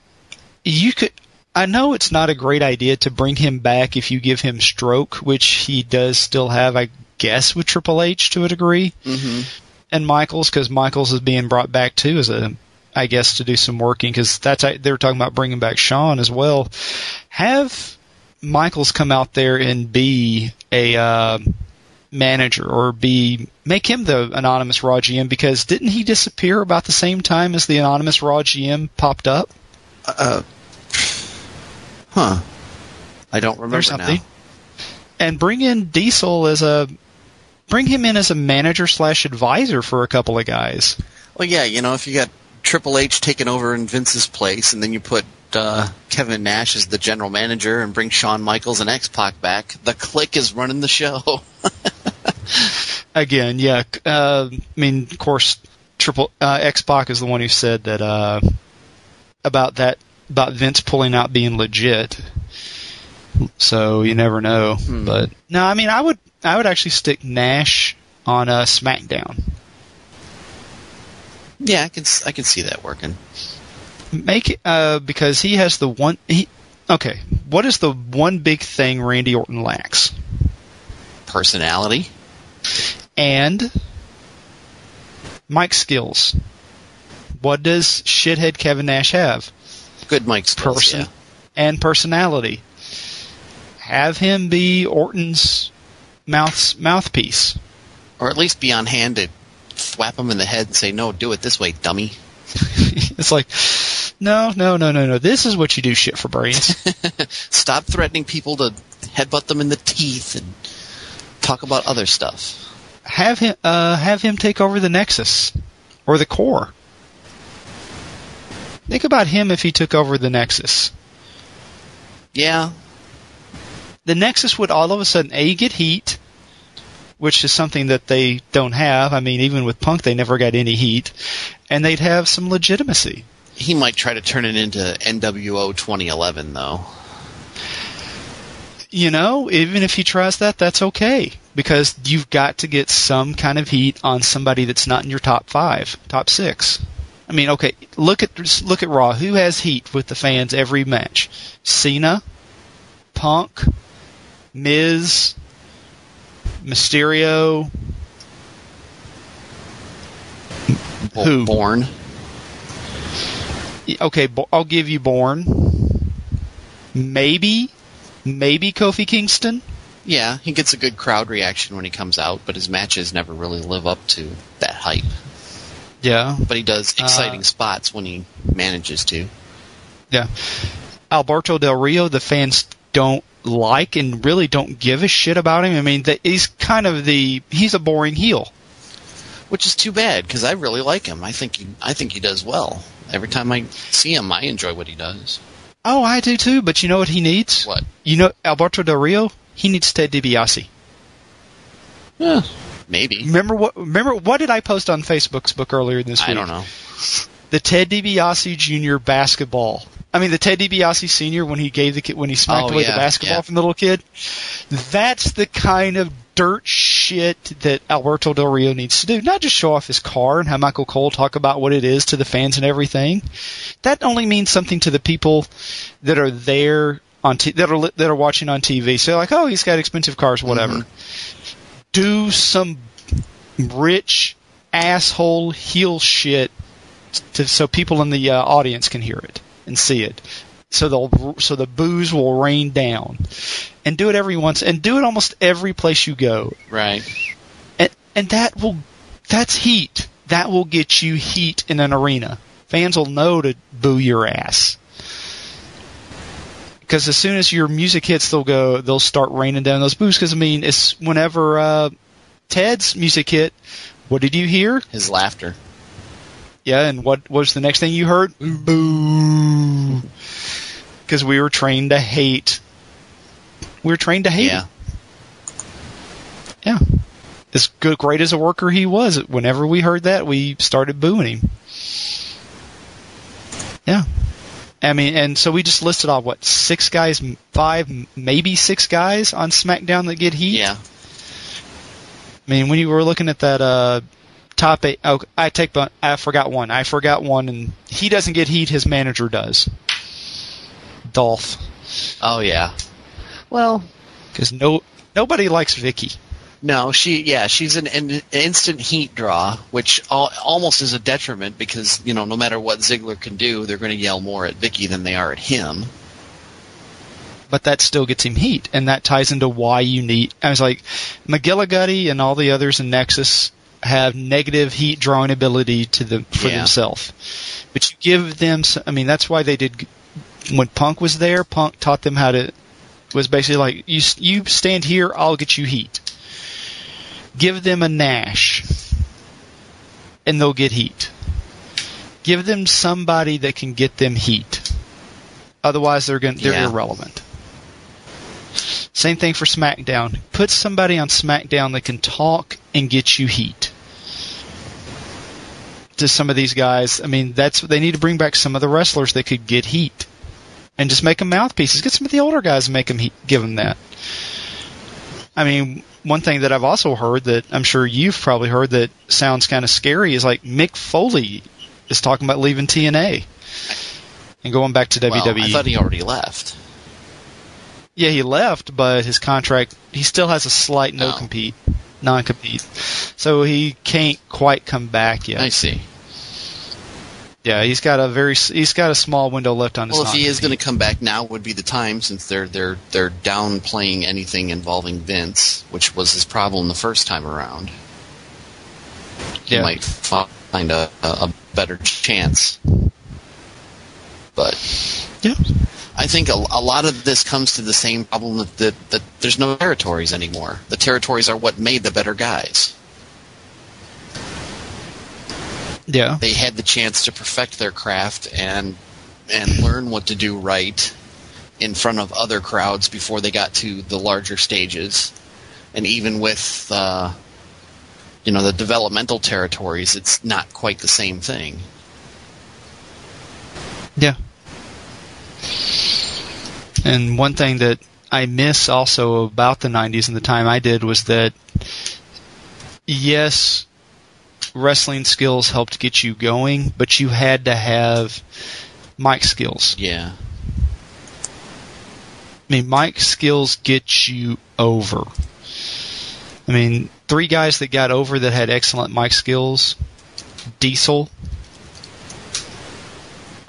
you could... I know it's not a great idea to bring him back if you give him stroke, which he does still have, I guess, with Triple H to a degree. Mm-hmm. And Michaels, because Michaels is being brought back, too, as a... I guess, to do some working, because they were talking about bringing back Sean as well. Have Michaels come out there and be a manager, or make him the anonymous Raw GM, because didn't he disappear about the same time as the anonymous Raw GM popped up? I don't remember something. Now. And bring in Diesel bring him in as a manager / advisor for a couple of guys. Well, yeah, you know, if you got Triple H taking over in Vince's place, and then you put Kevin Nash as the general manager and bring Shawn Michaels and X-Pac back, the clique is running the show. Again, yeah. I mean, of course, X-Pac is the one who said that about Vince pulling out being legit. So you never know. But no, I mean, I would actually stick Nash on SmackDown. Yeah, I can see that working. Make it because he has the one. Okay, what is the one big thing Randy Orton lacks? Personality and mic skills. What does shithead Kevin Nash have? Good mic skills, and personality. Have him be Orton's mouthpiece, or at least be on hand to slap him in the head and say, "No, do it this way, dummy." It's like, no. This is what you do, shit for brains. Stop threatening people to headbutt them in the teeth and talk about other stuff. Have him take over the Nexus or the Core. Think about him if he took over the Nexus. Yeah. The Nexus would all of a sudden get heat, which is something that they don't have. I mean, even with Punk, they never got any heat. And they'd have some legitimacy. He might try to turn it into NWO 2011, though. You know, even if he tries that, that's okay. Because you've got to get some kind of heat on somebody that's not in your top 5, top 6. I mean, okay, look at Raw. Who has heat with the fans every match? Cena, Punk, Miz, Mysterio. Who? Bourne. Okay, I'll give you Bourne. Maybe Kofi Kingston. Yeah, he gets a good crowd reaction when he comes out, but his matches never really live up to that hype. Yeah. But he does exciting spots when he manages to. Yeah. Alberto Del Rio, the fans don't like and really don't give a shit about him. I mean, he's a boring heel, which is too bad because I really like him. I think he does well. Every time I see him, I enjoy what he does. Oh, I do too. But you know what he needs? What? You know, Alberto Del Rio, he needs Ted DiBiase. Yeah, maybe. Remember what did I post on Facebook's book earlier this week? I don't know. The Ted DiBiase Jr. basketball. I mean, the Ted DiBiase Sr. when he gave the kid, when he smacked away the basketball from the little kid. That's the kind of dirt shit that Alberto Del Rio needs to do. Not just show off his car and how Michael Cole talk about what it is to the fans and everything. That only means something to the people that are there on that are watching on TV. So like, oh, he's got expensive cars, whatever. Mm-hmm. Do some rich asshole heel shit so people in the audience can hear it and see it, so the booze will rain down, and do it every once, and do it almost every place you go. Right, and that's heat. That will get you heat in an arena. Fans will know to boo your ass, because as soon as your music hits, they'll start raining down those boos. Because I mean, it's whenever Ted's music hit, what did you hear? His laughter. Yeah, and what was the next thing you heard? Boo! Because we were trained to hate. Yeah. As great as a worker he was, whenever we heard that, we started booing him. Yeah. I mean, and so we just listed off, what, six guys, five, maybe six guys on SmackDown that get heat? Yeah. I mean, when you were looking at that top eight, oh, I forgot one, and he doesn't get heat, his manager does. Dolph. Oh, yeah. Well. Because nobody likes Vicky. No, she's an instant heat draw, which almost is a detriment because, you know, no matter what Ziggler can do, they're going to yell more at Vicky than they are at him. But that still gets him heat, and that ties into why you need... I was like, McGillicuddy and all the others in Nexus have negative heat-drawing ability themselves. But you give them... I mean, that's why they did... When Punk was there, Punk taught them how to... was basically like, you stand here, I'll get you heat. Give them a Nash, and they'll get heat. Give them somebody that can get them heat. Otherwise, they're irrelevant. Same thing for SmackDown. Put somebody on SmackDown that can talk and get you heat. To some of these guys, I mean, that's they need to bring back some of the wrestlers that could get heat, and just make them mouthpieces. Get some of the older guys and make them heat, give them that. I mean. One thing that I've also heard that I'm sure you've probably heard that sounds kind of scary is like Mick Foley is talking about leaving TNA and going back to WWE. I thought he already left. Yeah, he left, but his contract, he still has a slight non-compete. So he can't quite come back yet. I see. Yeah, he's got a small window left on his. Well, if he is going to come back, now would be the time since they're downplaying anything involving Vince, which was his problem the first time around. Yeah. He might find a better chance, but yeah, I think a lot of this comes to the same problem that there's no territories anymore. The territories are what made the better guys. Yeah, they had the chance to perfect their craft and learn what to do right in front of other crowds before they got to the larger stages. And even with the developmental territories, it's not quite the same thing. Yeah. And one thing that I miss also about the 90s and the time I did was that, yes, wrestling skills helped get you going, but you had to have mic skills. Yeah. I mean, mic skills get you over. I mean, three guys that got over that had excellent mic skills: Diesel,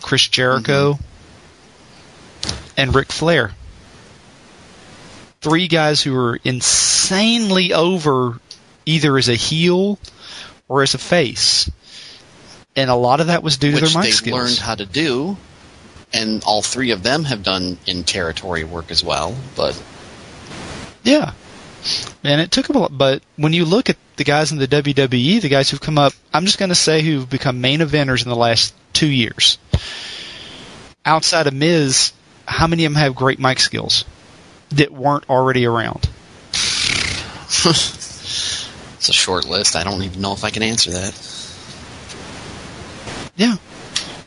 Chris Jericho, and Ric Flair. Three guys who were insanely over either as a heel or as a face. And a lot of that was due to their mic skills. Which they learned how to do, and all three of them have done in territory work as well. But yeah. And it took a lot. But when you look at the guys in the WWE, the guys who've come up, I'm just going to say who've become main eventers in the last 2 years. Outside of Miz, how many of them have great mic skills that weren't already around? It's a short list. I don't even know if I can answer that. Yeah.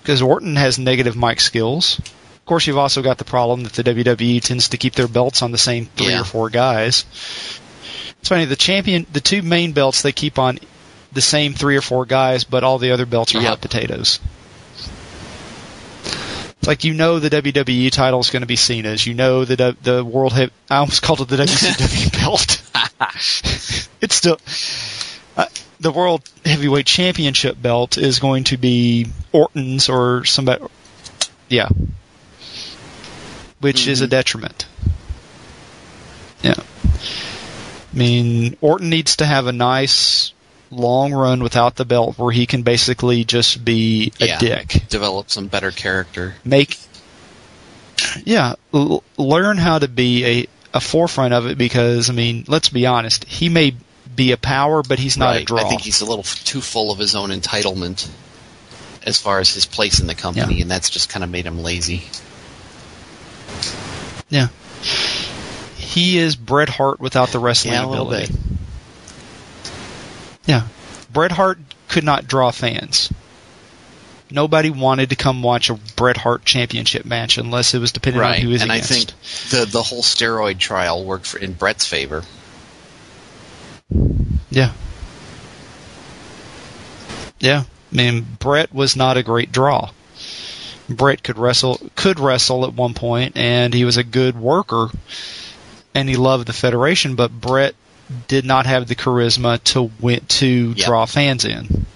Because Orton has negative mic skills. Of course, you've also got the problem that the WWE tends to keep their belts on the same three or four guys. It's funny, the two main belts, they keep on the same three or four guys, but all the other belts are hot potatoes. It's like, you know, the WWE title is going to be Cena's. You know the world heavy... I almost called it the WCW belt. It's still the World Heavyweight Championship belt is going to be Orton's or somebody, which is a detriment. Yeah, I mean, Orton needs to have a nice long run without the belt where he can basically just be a dick, develop some better character, learn how to be a forefront of it, because, I mean, let's be honest, he may be a power, but he's not a draw. I think he's a little too full of his own entitlement as far as his place in the company, and that's just kind of made him lazy. Yeah. He is Bret Hart without the wrestling ability. Yeah. Bret Hart could not draw fans. nobody wanted to come watch a Bret Hart championship match unless it was dependent on who he was against. And I think the whole steroid trial worked in Bret's favor. Yeah. Yeah. I mean, Bret was not a great draw. Bret could wrestle at one point, and he was a good worker, and he loved the Federation, but Bret did not have the charisma to draw fans in.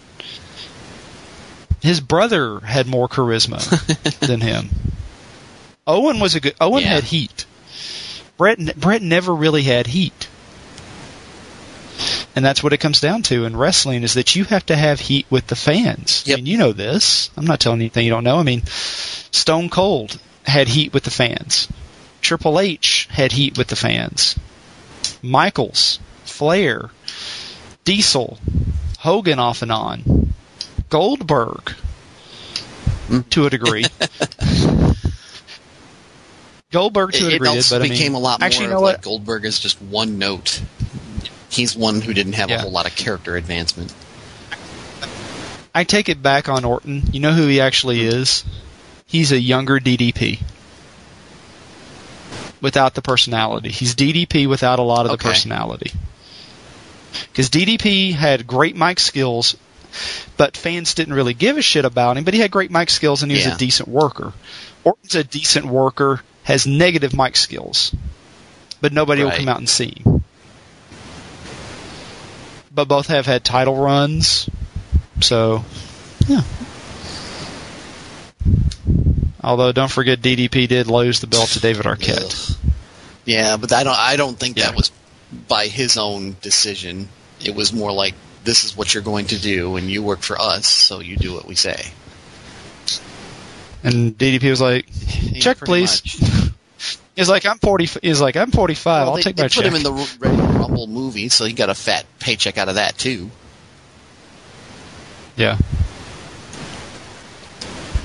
His brother had more charisma than him. Owen had heat. Bret never really had heat. And that's what it comes down to in wrestling, is that you have to have heat with the fans. Yep. I mean, you know this. I'm not telling you anything you don't know. I mean, Stone Cold had heat with the fans. Triple H had heat with the fans. Michaels, Flair, Diesel, Hogan off and on, Goldberg to a degree. Goldberg to a degree. It also became a lot more actually, like Goldberg is just one note. He's one who didn't have a whole lot of character advancement. I take it back on Orton. You know who he actually is? He's a younger DDP. Without the personality. He's DDP without a lot of the personality. Because DDP had great mic skills, but fans didn't really give a shit about him, but he had great mic skills and he was a decent worker. Orton's a decent worker, has negative mic skills, but nobody will come out and see him. But both have had title runs, so yeah. Although don't forget, DDP did lose the belt to David Arquette. Yeah, but I don't think that was by his own decision. It was more like, this is what you're going to do, and you work for us, so you do what we say. And DDP was like, check please. He's like, I'm 45. Well, I'll take my check. They put him in the Ready to Rumble movie, so he got a fat paycheck out of that, too. Yeah.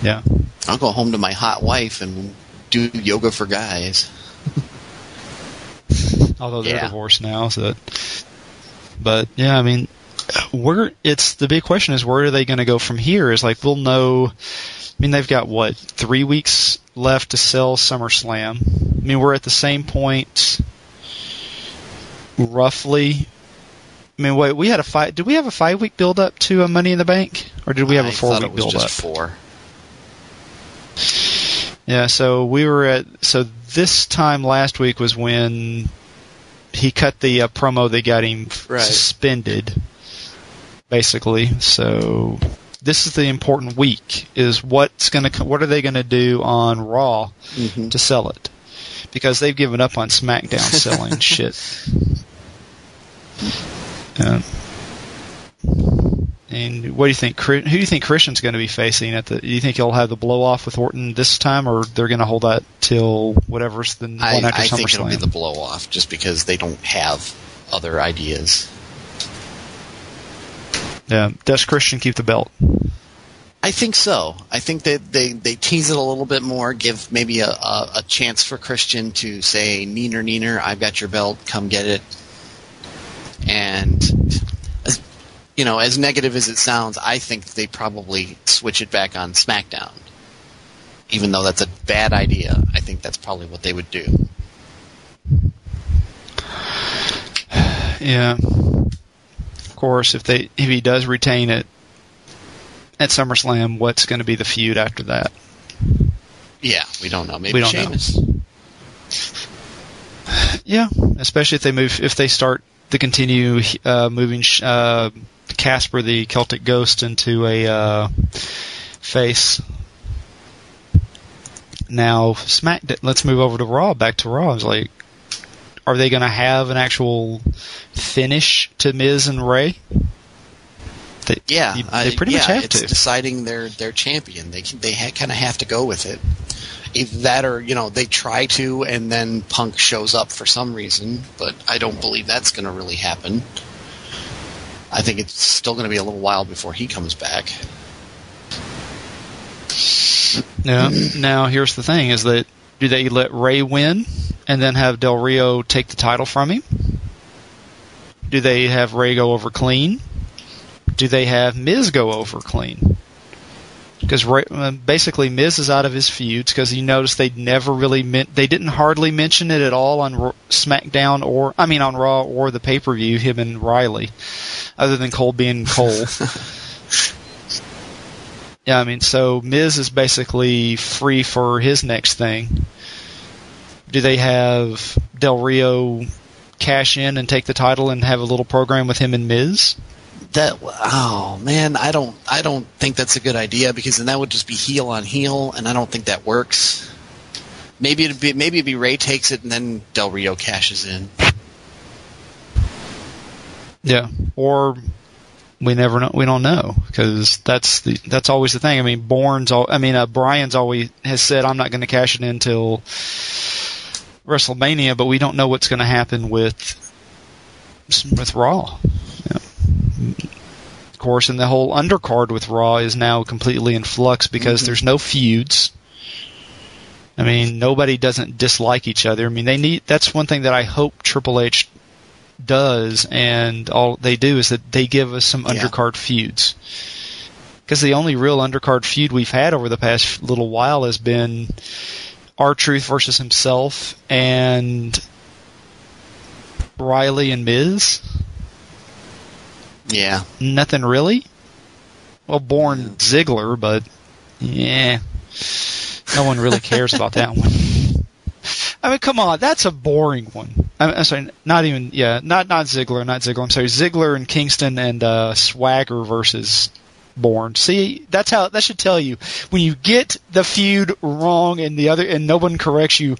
Yeah. I'll go home to my hot wife and do yoga for guys. Although they're divorced now, so... But, yeah, I mean, the big question is, where are they going to go from here? It's like, we'll know... I mean, they've got, 3 weeks left to sell SummerSlam... I mean, we're at the same point, roughly. I mean, wait, we had a five. Did we have a 5-week build-up to a Money in the Bank, or did we have a 4-week build-up? Just 4. Yeah, so we were at. So this time last week was when he cut the promo that got him suspended, basically. So this is the important week: is what are they gonna do on Raw to sell it? Because they've given up on SmackDown selling shit. And what do you think? Who do you think Christian's going to be facing? Do you think he'll have the blow-off with Orton this time, or they're going to hold that till whatever's the one after SummerSlam? I think it'll be the blow-off, just because they don't have other ideas. Yeah. Does Christian keep the belt? I think so. I think that they tease it a little bit more, give maybe a chance for Christian to say, neener, I've got your belt, come get it. And, as negative as it sounds, I think they probably switch it back on SmackDown. Even though that's a bad idea, I think that's probably what they would do. Yeah. Of course, if he does retain it, at SummerSlam, what's going to be the feud after that? Yeah, we don't know. Maybe Sheamus. Yeah, especially if they continue moving Casper the Celtic Ghost into a face. Now, let's move over to Raw. Back to Raw. I was like, are they going to have an actual finish to Miz and Rey? They pretty much have to. It's deciding their champion. They kind of have to go with it. Either that or, they try to, and then Punk shows up for some reason, but I don't believe that's going to really happen. I think it's still going to be a little while before he comes back. Yeah. Now, here's the thing, is that do they let Rey win and then have Del Rio take the title from him? Do they have Rey go over clean? Do they have Miz go over clean? because basically Miz is out of his feuds because you notice they never really they didn't hardly mention it at all on SmackDown or on Raw or the pay-per-view, him and Riley, other than Cole being Cole. Yeah, so Miz is basically free for his next thing. Do they have Del Rio cash in and take the title and have a little program with him and Miz? I don't think that's a good idea, because then that would just be heel on heel, and I don't think that works. Maybe it'd be Ray takes it and then Del Rio cashes in. Yeah, or we never know. We don't know, because that's always the thing. Bryan's always has said, I'm not going to cash it in until WrestleMania, but we don't know what's going to happen with Raw. Of course, and the whole undercard with Raw is now completely in flux because there's no feuds. Nobody doesn't dislike each other. That's one thing that I hope Triple H does, and all they do is that they give us some undercard feuds. Because the only real undercard feud we've had over the past little while has been R-Truth versus himself and Riley and Miz. Yeah. Nothing really? Well, Ziggler, but yeah. No one really cares about that one. Come on. That's a boring one. I'm sorry. Not even, yeah. Not Ziggler. I'm sorry. Ziggler and Kingston and Swagger versus Born. See, that should tell you. When you get the feud wrong and no one corrects you,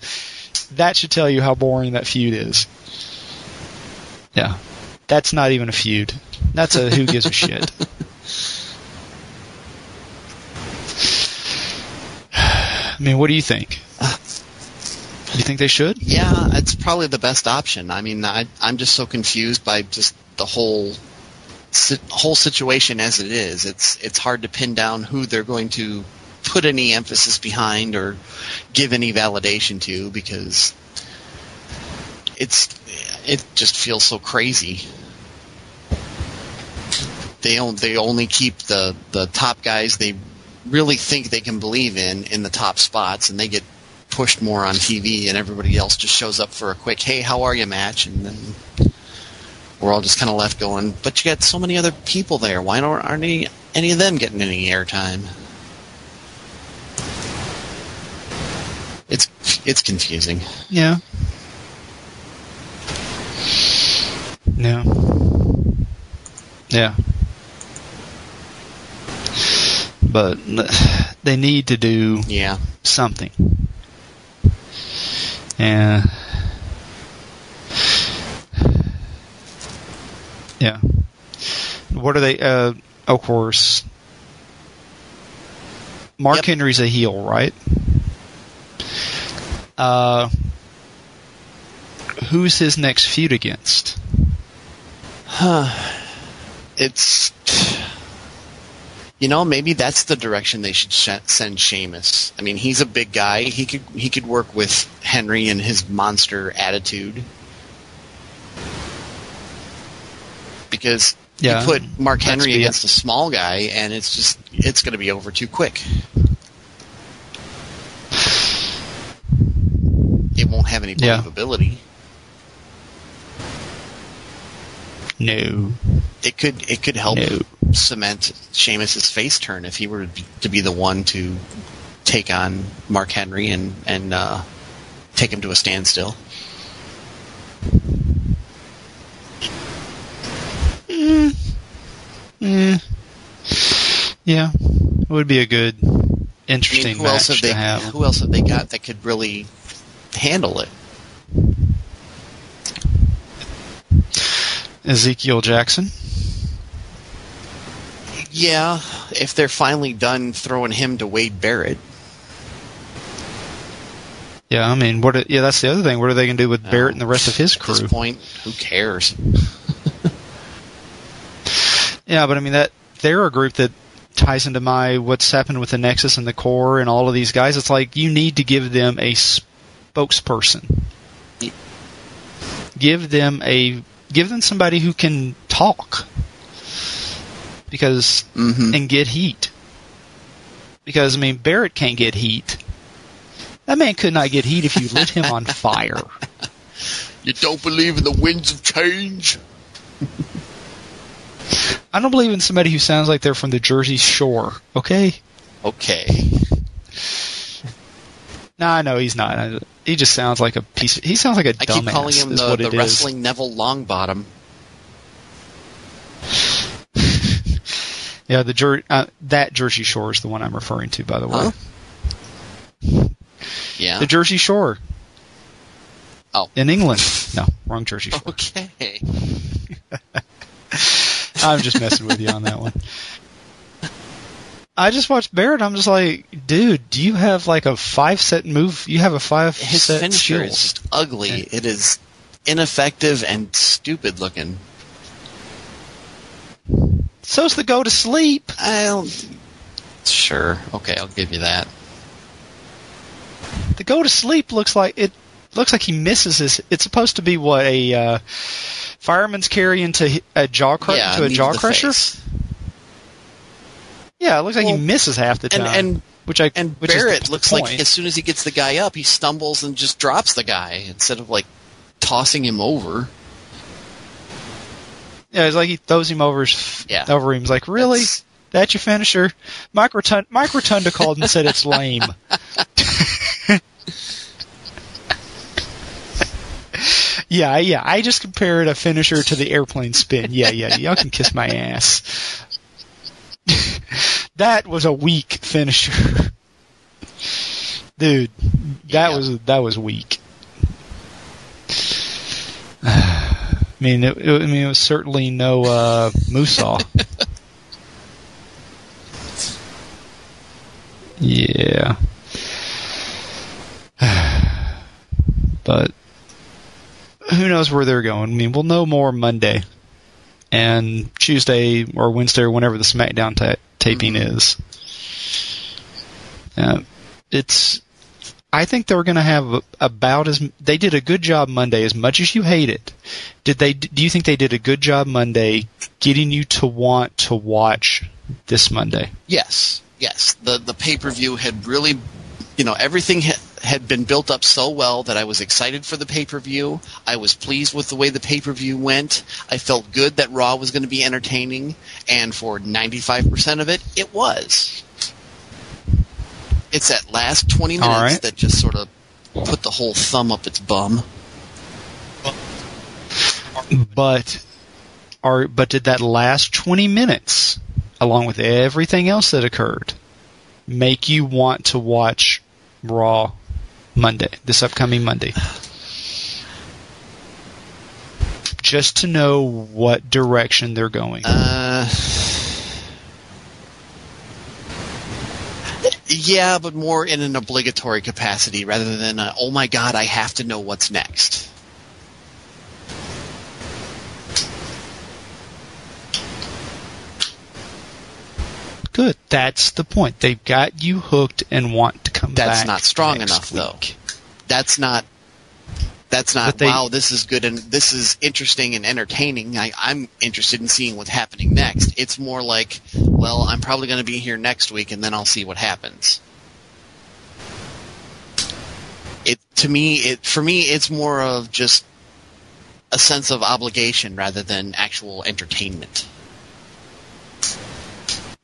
that should tell you how boring that feud is. Yeah. That's not even a feud. That's a who gives a shit. What do you think? You think they should? Yeah, it's probably the best option. I'm just so confused by just the whole situation as it is. It's hard to pin down who they're going to put any emphasis behind or give any validation to, because it just feels so crazy. They only keep the top guys they really think they can believe in the top spots, and they get pushed more on TV, and everybody else just shows up for a quick, hey, how are you match, and then we're all just kind of left going, but you got so many other people there. Why aren't any of them getting any airtime? It's confusing. Yeah. No. Yeah. But they need to do something. Yeah. Yeah. What are they? Of course, Mark Henry's a heel, right? Who's his next feud against? It's... maybe that's the direction they should send Sheamus. He's a big guy. He could work with Henry and his monster attitude. Because you put Mark Henry against a small guy, and it's going to be over too quick. It won't have any believability. No. It could help cement Sheamus' face turn if he were to be the one to take on Mark Henry and take him to a standstill. Yeah, it would be a good, interesting match to have. Who else have they got that could really handle it? Ezekiel Jackson. Yeah, if they're finally done throwing him to Wade Barrett. Yeah, that's the other thing. What are they going to do with Barrett and the rest of his crew? At this point, who cares? Yeah, but that they're a group that ties into what's happened with the Nexus and the Core and all of these guys. It's like you need to give them a spokesperson. Yeah. Give them somebody who can talk, because and get heat. Because, I mean, Barrett can't get heat. That man could not get heat if you lit him on fire. You don't believe in the winds of change? I don't believe in somebody who sounds like they're from the Jersey Shore, okay? Okay. No, I know he's not. He just sounds like a piece of... He sounds like a dumbass. I keep calling him the wrestling Neville Longbottom. Yeah, that Jersey Shore is the one I'm referring to, by the way. Huh? Yeah. The Jersey Shore. Oh. In England. No, wrong Jersey Shore. Okay. I'm just messing with you on that one. I just watched Barrett. I'm just like, dude, do you have like a 5-set move? You have a 5-set His finisher shield. Is just ugly. And it is ineffective and stupid looking. So's the go to sleep. Sure. Okay, I'll give you that. The go to sleep looks like he misses his. It's supposed to be what a fireman's carry into a jaw crusher. Face. Yeah, it looks like he misses half the time. And Barrett looks point. Like as soon as he gets the guy up, he stumbles and just drops the guy instead of like tossing him over. Yeah, it's like he throws him over him. He's like, really? That's your finisher? Mike Rotunda called and said it's lame. Yeah. I just compared a finisher to the airplane spin. Yeah. Y'all can kiss my ass. That was a weak finisher. Dude, that was weak. I mean, it was certainly no Moosaw. Yeah. But who knows where they're going? I mean, we'll know more Monday and Tuesday or Wednesday or whenever the SmackDown taping is. I think they're going to have about as – they did a good job Monday, as much as you hate it. Do you think they did a good job Monday getting you to want to watch this Monday? Yes. The pay-per-view had really – everything had been built up so well that I was excited for the pay-per-view. I was pleased with the way the pay-per-view went. I felt good that Raw was going to be entertaining, and for 95% of it, it was. It's that last 20 minutes that just sort of put the whole thumb up its bum. But did that last 20 minutes, along with everything else that occurred, make you want to watch Raw Monday, this upcoming Monday? Just to know what direction they're going. Yeah, but more in an obligatory capacity rather than, oh my God, I have to know what's next. Good. That's the point. They've got you hooked and want to come back. That's not strong enough, though. That's not, wow, this is good and this is interesting and entertaining. I'm interested in seeing what's happening next. It's more like, well, I'm probably going to be here next week and then I'll see what happens. For me, it's more of just a sense of obligation rather than actual entertainment.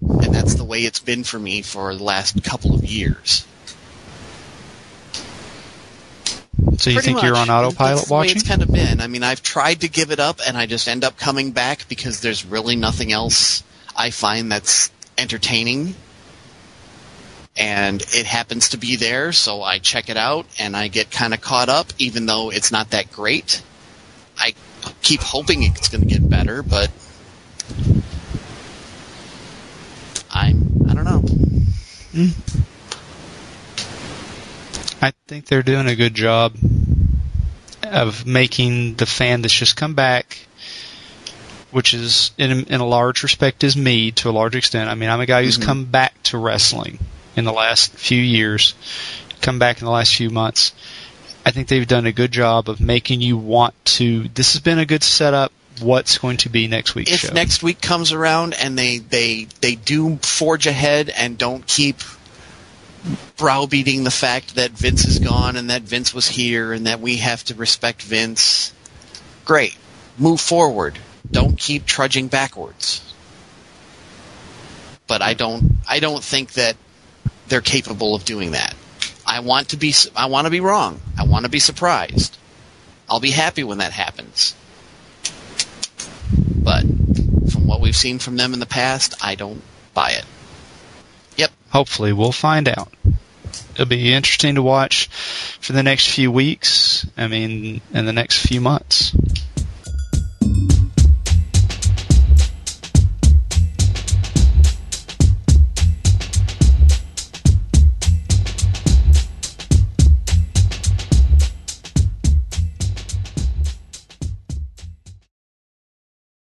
And that's the way it's been for me for the last couple of years. So you think you're on autopilot that's watching? The way it's kind of been. I mean, I've tried to give it up, and I just end up coming back because there's really nothing else I find that's entertaining. And it happens to be there, so I check it out, and I get kind of caught up, even though it's not that great. I keep hoping it's going to get better, but I don't know. I think they're doing a good job of making the fan that's just come back, which is, in a large respect, is me to a large extent. I mean, I'm a guy who's come back to wrestling in the last few years, come back in the last few months. I think they've done a good job of making you want to – this has been a good setup. What's going to be next week's show? If next week comes around and they do forge ahead and don't keep – browbeating the fact that Vince is gone and that Vince was here and that we have to respect Vince. Great. Move forward. Don't keep trudging backwards. But I don't think that they're capable of doing that. I want to be wrong. I want to be surprised. I'll be happy when that happens. But from what we've seen from them in the past, I don't buy it. Yep. Hopefully we'll find out. It'll be interesting to watch for the next few weeks. I mean, in the next few months.